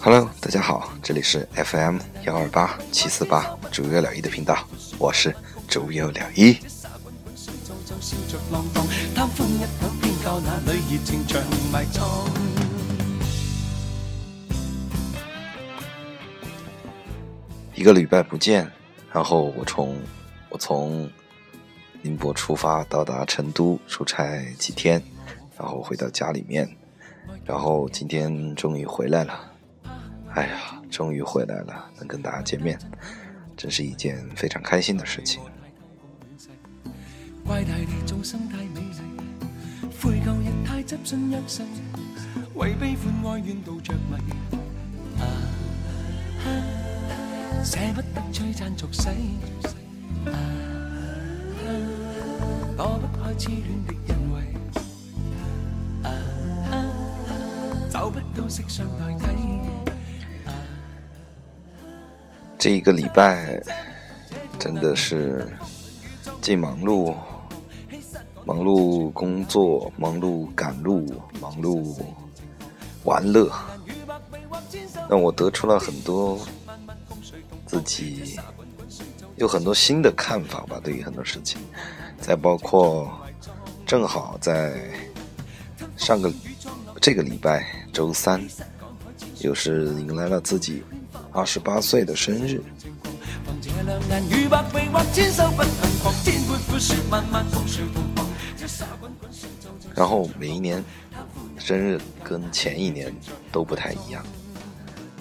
Hello， 大家好，这里是 FM128748 主有了一的频道，我是主有了一。一个礼拜不见，然后我从宁波出发到达成都出差几天，然后回到家里面，然后今天终于回来了。哎呀，终于回来了，能跟大家见面，真是一件非常开心的事情。这一个礼拜真的是既忙碌工作，忙碌赶路，忙碌玩乐，让我得出了很多自己有很多新的看法吧，对于很多事情。再包括正好在这个礼拜周三，又是迎来了自己28岁的生日。然后每一年生日跟前一年都不太一样，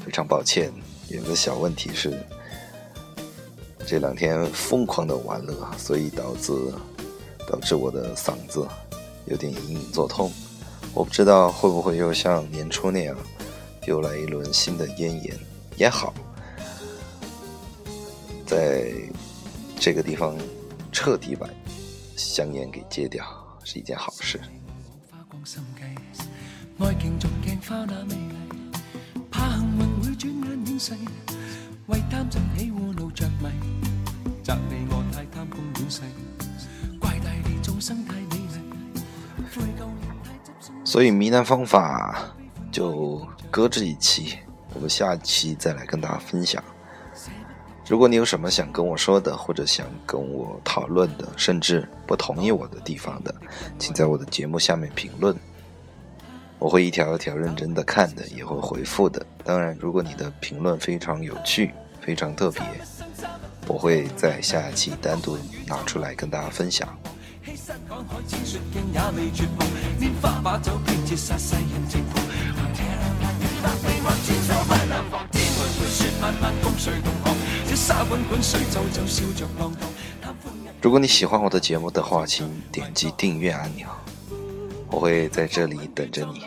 非常抱歉。有个小问题是这两天疯狂的玩乐，所以导致我的嗓子有点隐隐作痛。我不知道会不会又像年初那样又来一轮新的咽炎，也好在这个地方彻底把香烟给戒掉是一件好事。所以迷南方法就搁置一期，我们下期再来跟大家分享。如果你有什么想跟我说的，或者想跟我讨论的，甚至不同意我的地方的，请在我的节目下面评论，我会一条一条认真的看的，也会回复的。当然如果你的评论非常有趣，非常特别，我会在下期单独拿出来跟大家分享。如果你喜欢我的节目的话，请点击订阅按钮，我会在这里等着你。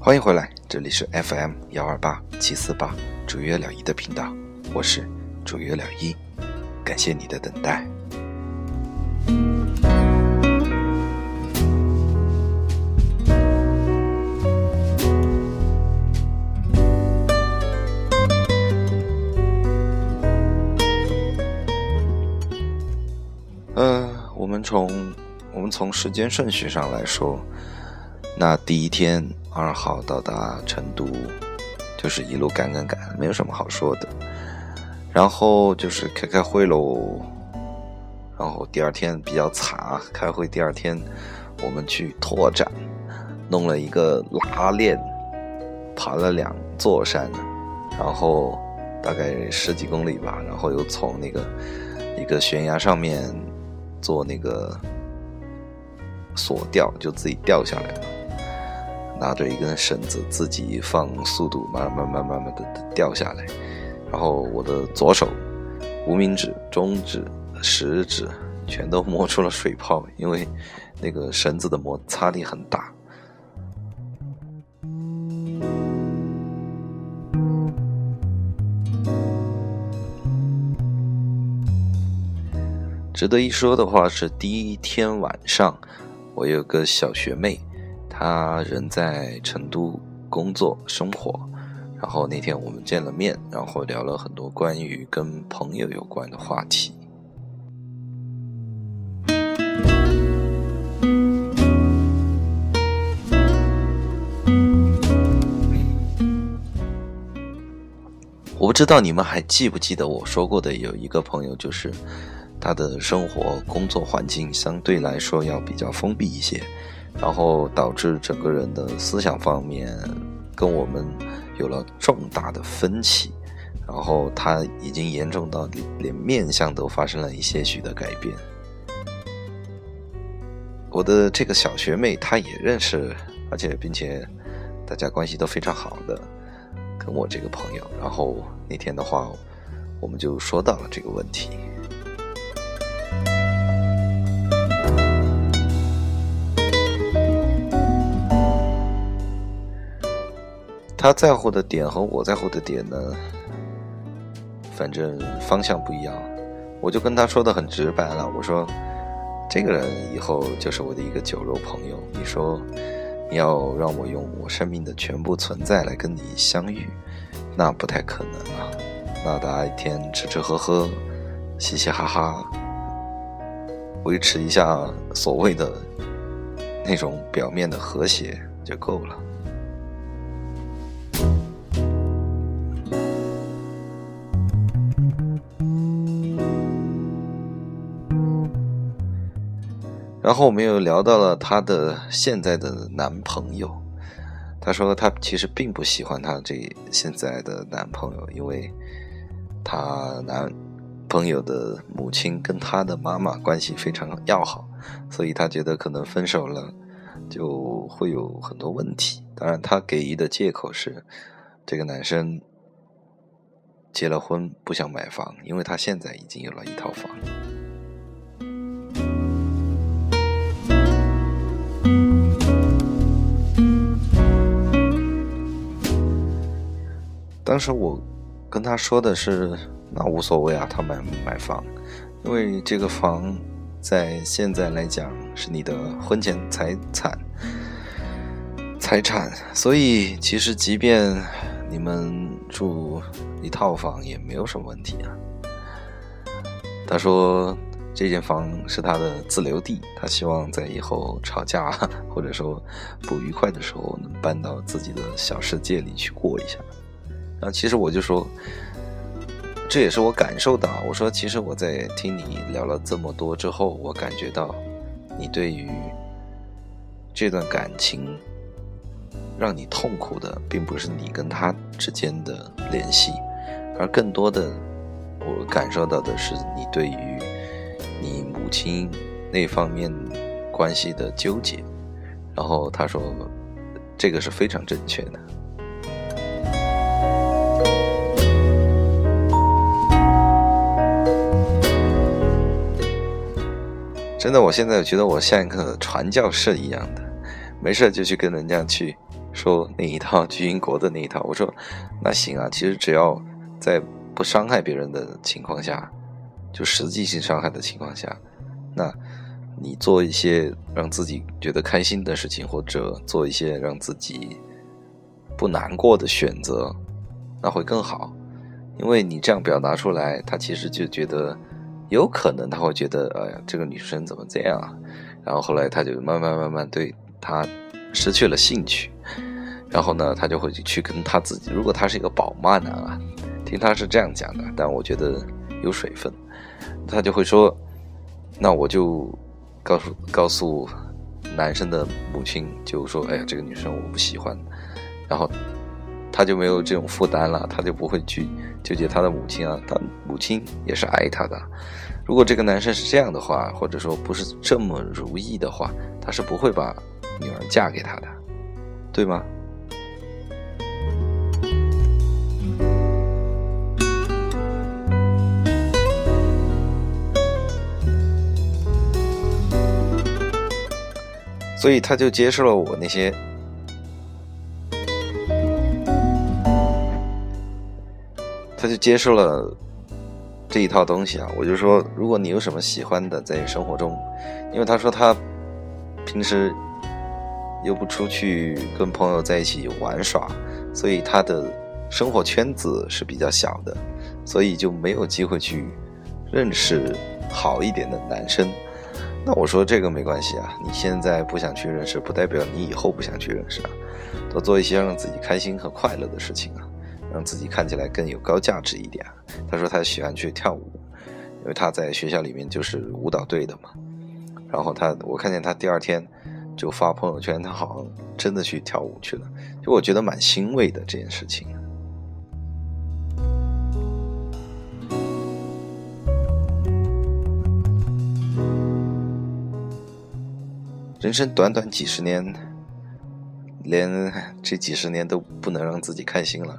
欢迎回来，这里是 FM128748 主有了一的频道，我是主有了一，感谢你的等待。我们从时间顺序上来说，那第一天2号到达成都，就是一路赶，没有什么好说的。然后就是开会喽，然后第二天比较惨，开会第二天我们去拓展，弄了一个拉链，爬了2座山，然后大概10几公里吧，然后又从那个一个悬崖上面做那个锁吊，就自己吊下来了，拿着一根绳子自己放速度慢慢的掉下来。然后我的左手无名指、中指、食指全都磨出了水泡，因为那个绳子的摩擦力很大。值得一说的话是，第一天晚上我有个小学妹，她人在成都工作生活，然后那天我们见了面，然后聊了很多关于跟朋友有关的话题。我不知道你们还记不记得我说过的有一个朋友，就是他的生活工作环境相对来说要比较封闭一些，然后导致整个人的思想方面跟我们有了重大的分歧，然后他已经严重到连面相都发生了一些许的改变。我的这个小学妹她也认识，而且并且大家关系都非常好的跟我这个朋友，然后那天的话我们就说到了这个问题。他在乎的点和我在乎的点呢，反正方向不一样。我就跟他说的很直白了，我说这个人以后就是我的一个酒肉朋友，你说你要让我用我生命的全部存在来跟你相遇，那不太可能啊。那大家一天吃吃喝喝嘻嘻哈哈，维持一下所谓的那种表面的和谐就够了。然后我们又聊到了她的现在的男朋友，她说她其实并不喜欢她这现在的男朋友，因为她男朋友的母亲跟她的妈妈关系非常要好，所以她觉得可能分手了就会有很多问题。当然她给予的借口是这个男生结了婚不想买房，因为他现在已经有了一套房。当时我跟他说的是，那无所谓啊，他买房，因为这个房在现在来讲是你的婚前财产，所以其实即便你们住一套房也没有什么问题啊。他说这间房是他的自留地，他希望在以后吵架或者说不愉快的时候能搬到自己的小世界里去过一下。然后其实我就说，这也是我感受到，我说其实我在听你聊了这么多之后，我感觉到你对于这段感情让你痛苦的并不是你跟他之间的联系，而更多的我感受到的是你对于你母亲那方面关系的纠结。然后他说这个是非常正确的。真的，我现在觉得我像一个传教士一样的，没事就去跟人家去说那一套，去英国的那一套。我说那行啊，其实只要在不伤害别人的情况下，就实际性伤害的情况下，那你做一些让自己觉得开心的事情，或者做一些让自己不难过的选择，那会更好。因为你这样表达出来，他其实就觉得有可能他会觉得，哎呀，这个女生怎么这样啊？然后后来他就慢慢对她失去了兴趣，然后呢，他就会去跟他自己。如果他是一个宝妈男啊，听他是这样讲的，但我觉得有水分，他就会说，那我就告诉男生的母亲，就说，哎呀，这个女生我不喜欢，然后他就没有这种负担了，他就不会去纠结他的母亲啊，他母亲也是爱他的，如果这个男生是这样的话，或者说不是这么如意的话，他是不会把女儿嫁给他的，对吗？所以他就接受了我那些这一套东西啊。我就说如果你有什么喜欢的在生活中，因为他说他平时又不出去跟朋友在一起玩耍，所以他的生活圈子是比较小的，所以就没有机会去认识好一点的男生。那我说这个没关系啊，你现在不想去认识不代表你以后不想去认识啊，多做一些让自己开心和快乐的事情啊，让自己看起来更有高价值一点啊。他说他喜欢去跳舞，因为他在学校里面就是舞蹈队的嘛，然后我看见他第二天就发朋友圈，他好像真的去跳舞去了，就我觉得蛮欣慰的这件事情。人生短短几十年，连这几十年都不能让自己开心了，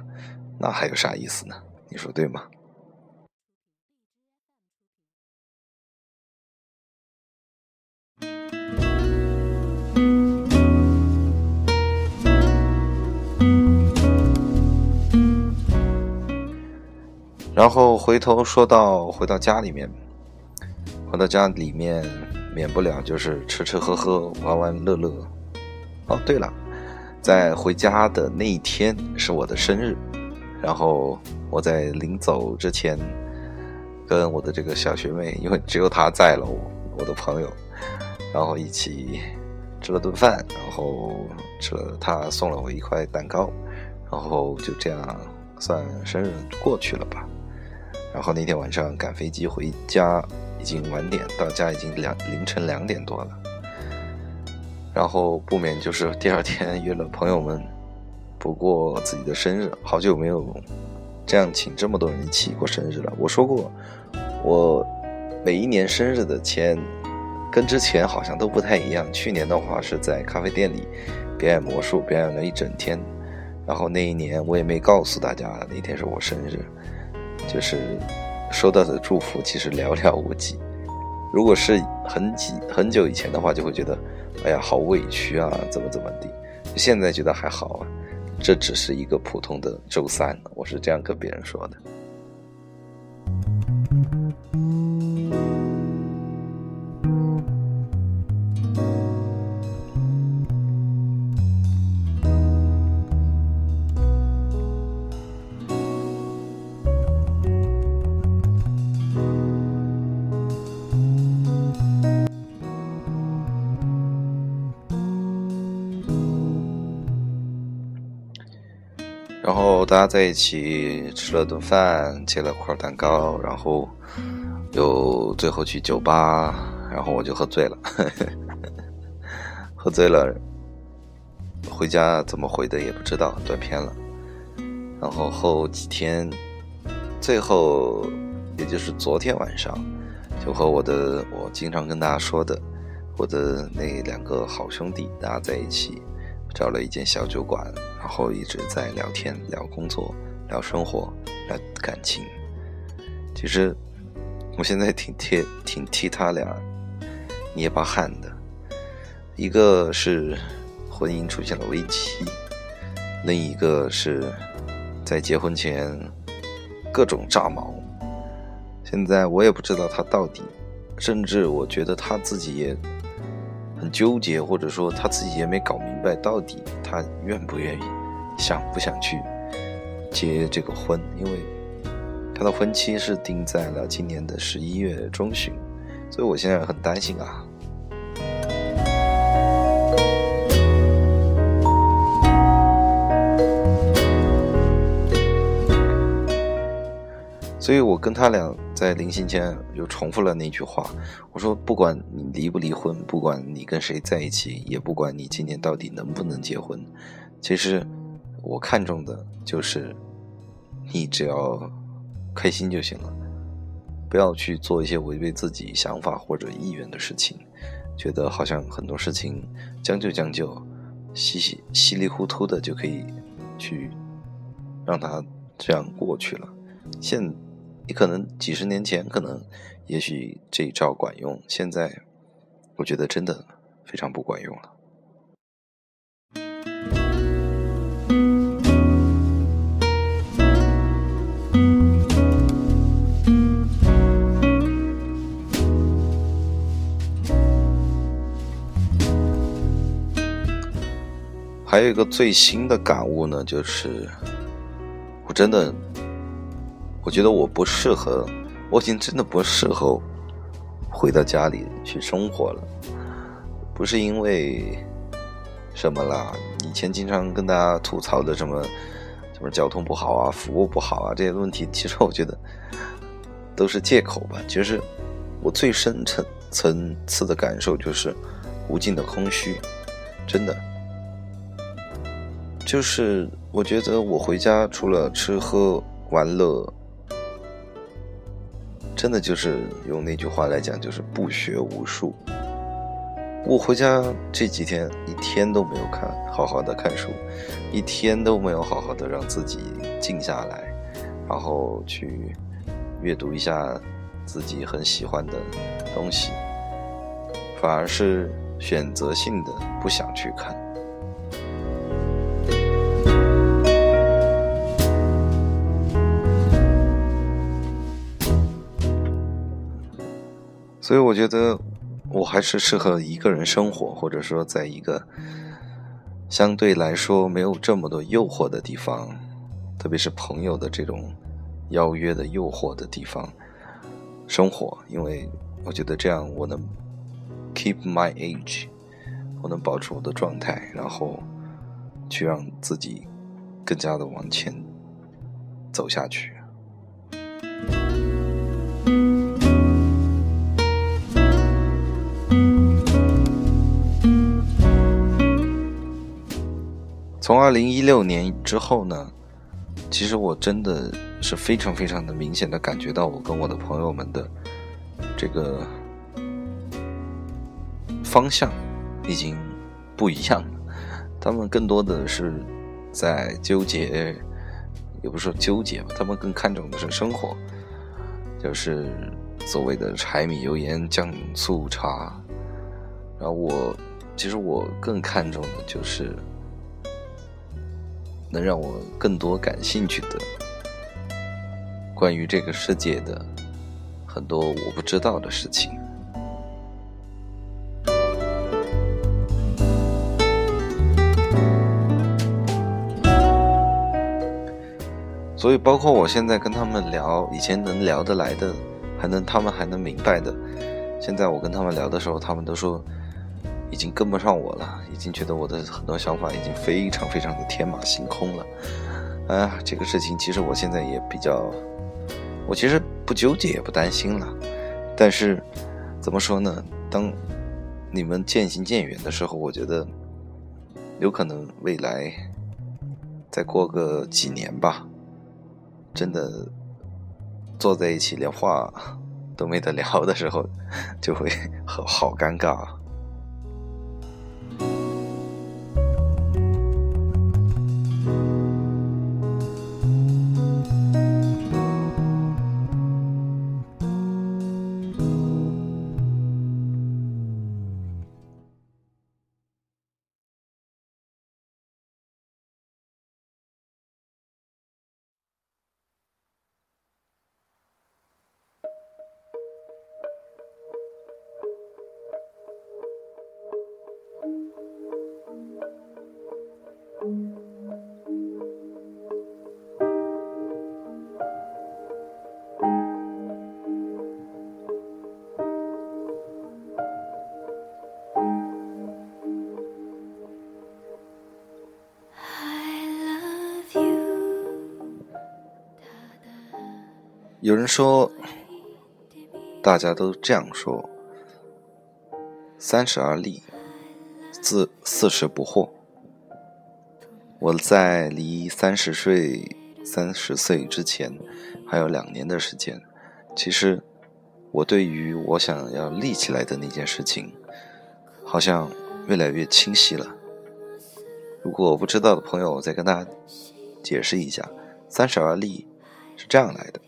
那还有啥意思呢？你说对吗？然后回到家里面，免不了就是吃吃喝喝玩玩乐乐。哦，对了，在回家的那一天是我的生日，然后我在临走之前跟我的这个小学妹，因为只有她在了，我的朋友，然后一起吃了顿饭，然后她送了我一块蛋糕，然后就这样算生日过去了吧。然后那天晚上赶飞机回家，已经晚点到家，已经凌晨2点多了。然后不免就是第二天约了朋友们，不过自己的生日好久没有这样请这么多人一起过生日了。我说过，我每一年生日的钱跟之前好像都不太一样。去年的话是在咖啡店里表演魔术，表演了一整天，然后那一年我也没告诉大家那天是我生日，就是收到的祝福其实寥寥无几。如果是很久以前的话，就会觉得哎呀好委屈啊，怎么地。现在觉得还好啊，这只是一个普通的周三，我是这样跟别人说的。然后大家在一起吃了顿饭，切了块蛋糕，然后又最后去酒吧，然后我就喝醉了回家怎么回的也不知道，断片了。然后后几天，最后也就是昨天晚上，就和我经常跟大家说的我的那两个好兄弟，大家在一起找了一间小酒馆，然后一直在聊天，聊工作，聊生活，聊感情。其实我现在挺替他俩捏把汗的。一个是婚姻出现了危机，另一个是在结婚前各种炸毛。现在我也不知道他到底，甚至我觉得他自己也很纠结，或者说他自己也没搞明白到底他愿不愿意，想不想去结这个婚。因为他的婚期是定在了今年的11月中旬，所以我现在很担心啊。所以我跟他俩在临行前就重复了那句话，我说不管你离不离婚，不管你跟谁在一起，也不管你今年到底能不能结婚，其实我看重的就是你只要开心就行了，不要去做一些违背自己想法或者意愿的事情，觉得好像很多事情将就，稀里糊涂的就可以去让它这样过去了。你可能几十年前可能也许这一招管用，现在我觉得真的非常不管用了。还有一个最新的感悟呢，就是我觉得我已经真的不适合回到家里去生活了。不是因为什么啦，以前经常跟大家吐槽的什么交通不好啊，服务不好啊，这些问题其实我觉得都是借口吧。其实我最深层次的感受就是无尽的空虚，真的就是我觉得我回家除了吃喝玩乐，真的就是用那句话来讲，就是不学无术。我回家这几天一天都没有好好的看书，一天都没有好好的让自己静下来，然后去阅读一下自己很喜欢的东西，反而是选择性的不想去看。所以我觉得我还是适合一个人生活，或者说在一个相对来说没有这么多诱惑的地方，特别是朋友的这种邀约的诱惑的地方生活，因为我觉得这样我能 keep my age， 我能保持我的状态，然后去让自己更加的往前走下去。从2016年之后呢，其实我真的是非常非常的明显的感觉到我跟我的朋友们的这个方向已经不一样了。他们更多的是在纠结，也不是说纠结吧，他们更看重的是生活，就是所谓的柴米油盐酱醋茶。然后其实我更看重的就是能让我更多感兴趣的关于这个世界的很多我不知道的事情。所以包括我现在跟他们聊，以前能聊得来的他们还能明白的，现在我跟他们聊的时候，他们都说已经跟不上我了，已经觉得我的很多想法已经非常非常的天马行空了。这个事情其实我现在也我其实不纠结也不担心了，但是怎么说呢，当你们渐行渐远的时候，我觉得有可能未来再过个几年吧，真的坐在一起连话都没得聊的时候，就会好尴尬啊。有人说，大家都这样说，30而立，40不惑。我在离30岁之前还有2年的时间，其实我对于我想要立起来的那件事情好像越来越清晰了。如果我不知道的朋友，我再跟大家解释一下，三十而立是这样来的。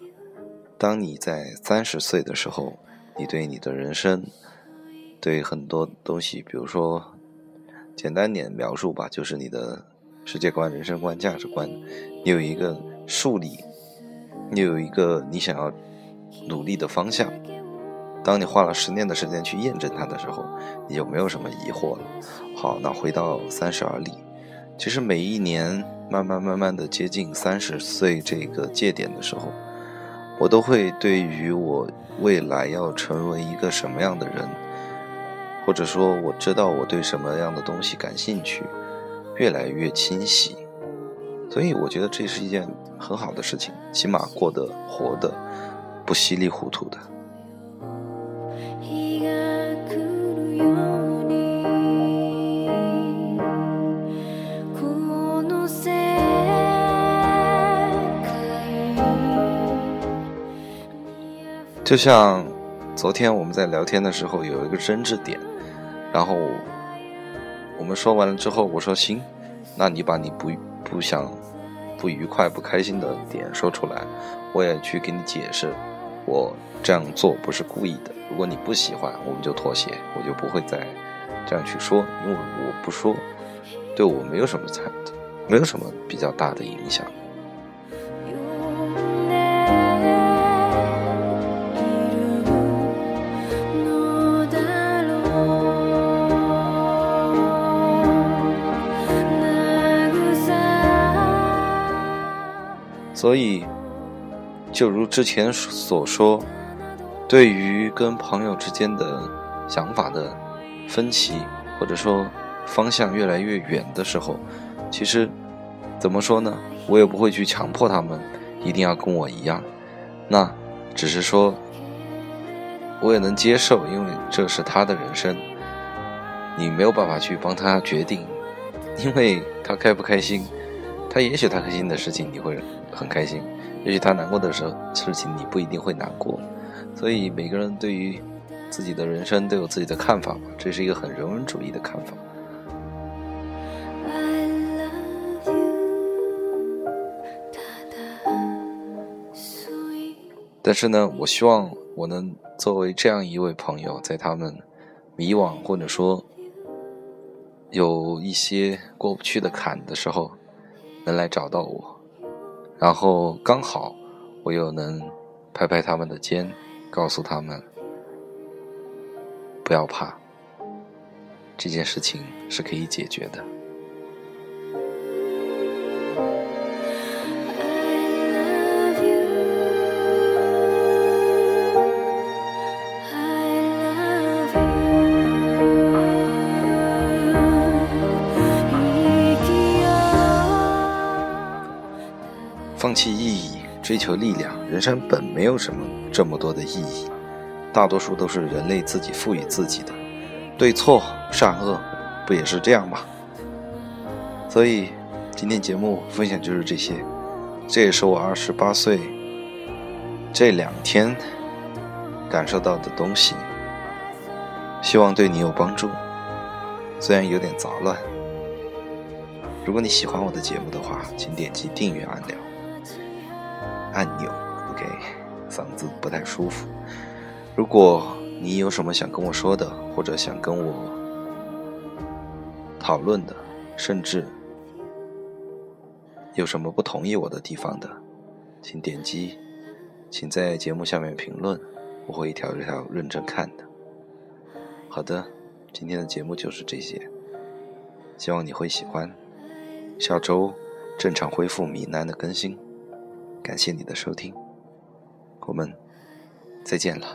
当你在30岁的时候，你对你的人生，对很多东西，比如说简单点描述吧，就是你的世界观、人生观、价值观，你有一个树立，你有一个你想要努力的方向。当你花了10年的时间去验证它的时候，你就没有什么疑惑了。好，那回到30而立，其实每一年慢慢的接近30岁这个节点的时候，我都会对于我未来要成为一个什么样的人，或者说我知道我对什么样的东西感兴趣，越来越清晰。所以我觉得这是一件很好的事情，起码过得活得不稀里糊涂的。就像昨天我们在聊天的时候有一个争执点，然后我们说完了之后，我说行，那你把你不愉快不开心的点说出来，我也去给你解释，我这样做不是故意的，如果你不喜欢我们就妥协，我就不会再这样去说，因为我不说对我没有什么比较大的影响。所以就如之前所说，对于跟朋友之间的想法的分歧，或者说方向越来越远的时候，其实怎么说呢，我也不会去强迫他们一定要跟我一样，那只是说我也能接受，因为这是他的人生，你没有办法去帮他决定，因为他开不开心，他也许他开心的事情你会很开心，也许他难过的事情你不一定会难过。所以每个人对于自己的人生都有自己的看法，这是一个很人文主义的看法。但是呢，我希望我能作为这样一位朋友，在他们迷惘或者说有一些过不去的坎的时候能来找到我，然后刚好我又能拍拍他们的肩，告诉他们不要怕，这件事情是可以解决的。放弃意义，追求力量，人生本没有什么这么多的意义，大多数都是人类自己赋予自己的，对错善恶不也是这样吗？所以今天节目分享就是这些，这也是我28岁这2天感受到的东西，希望对你有帮助，虽然有点杂乱。如果你喜欢我的节目的话，请点击订阅按钮 OK， 嗓子不太舒服。如果你有什么想跟我说的，或者想跟我讨论的，甚至有什么不同意我的地方的，请点击，请在节目下面评论，我会一条一条认真看的。好的，今天的节目就是这些，希望你会喜欢。下周正常恢复米南的更新，感谢你的收听，我们再见了。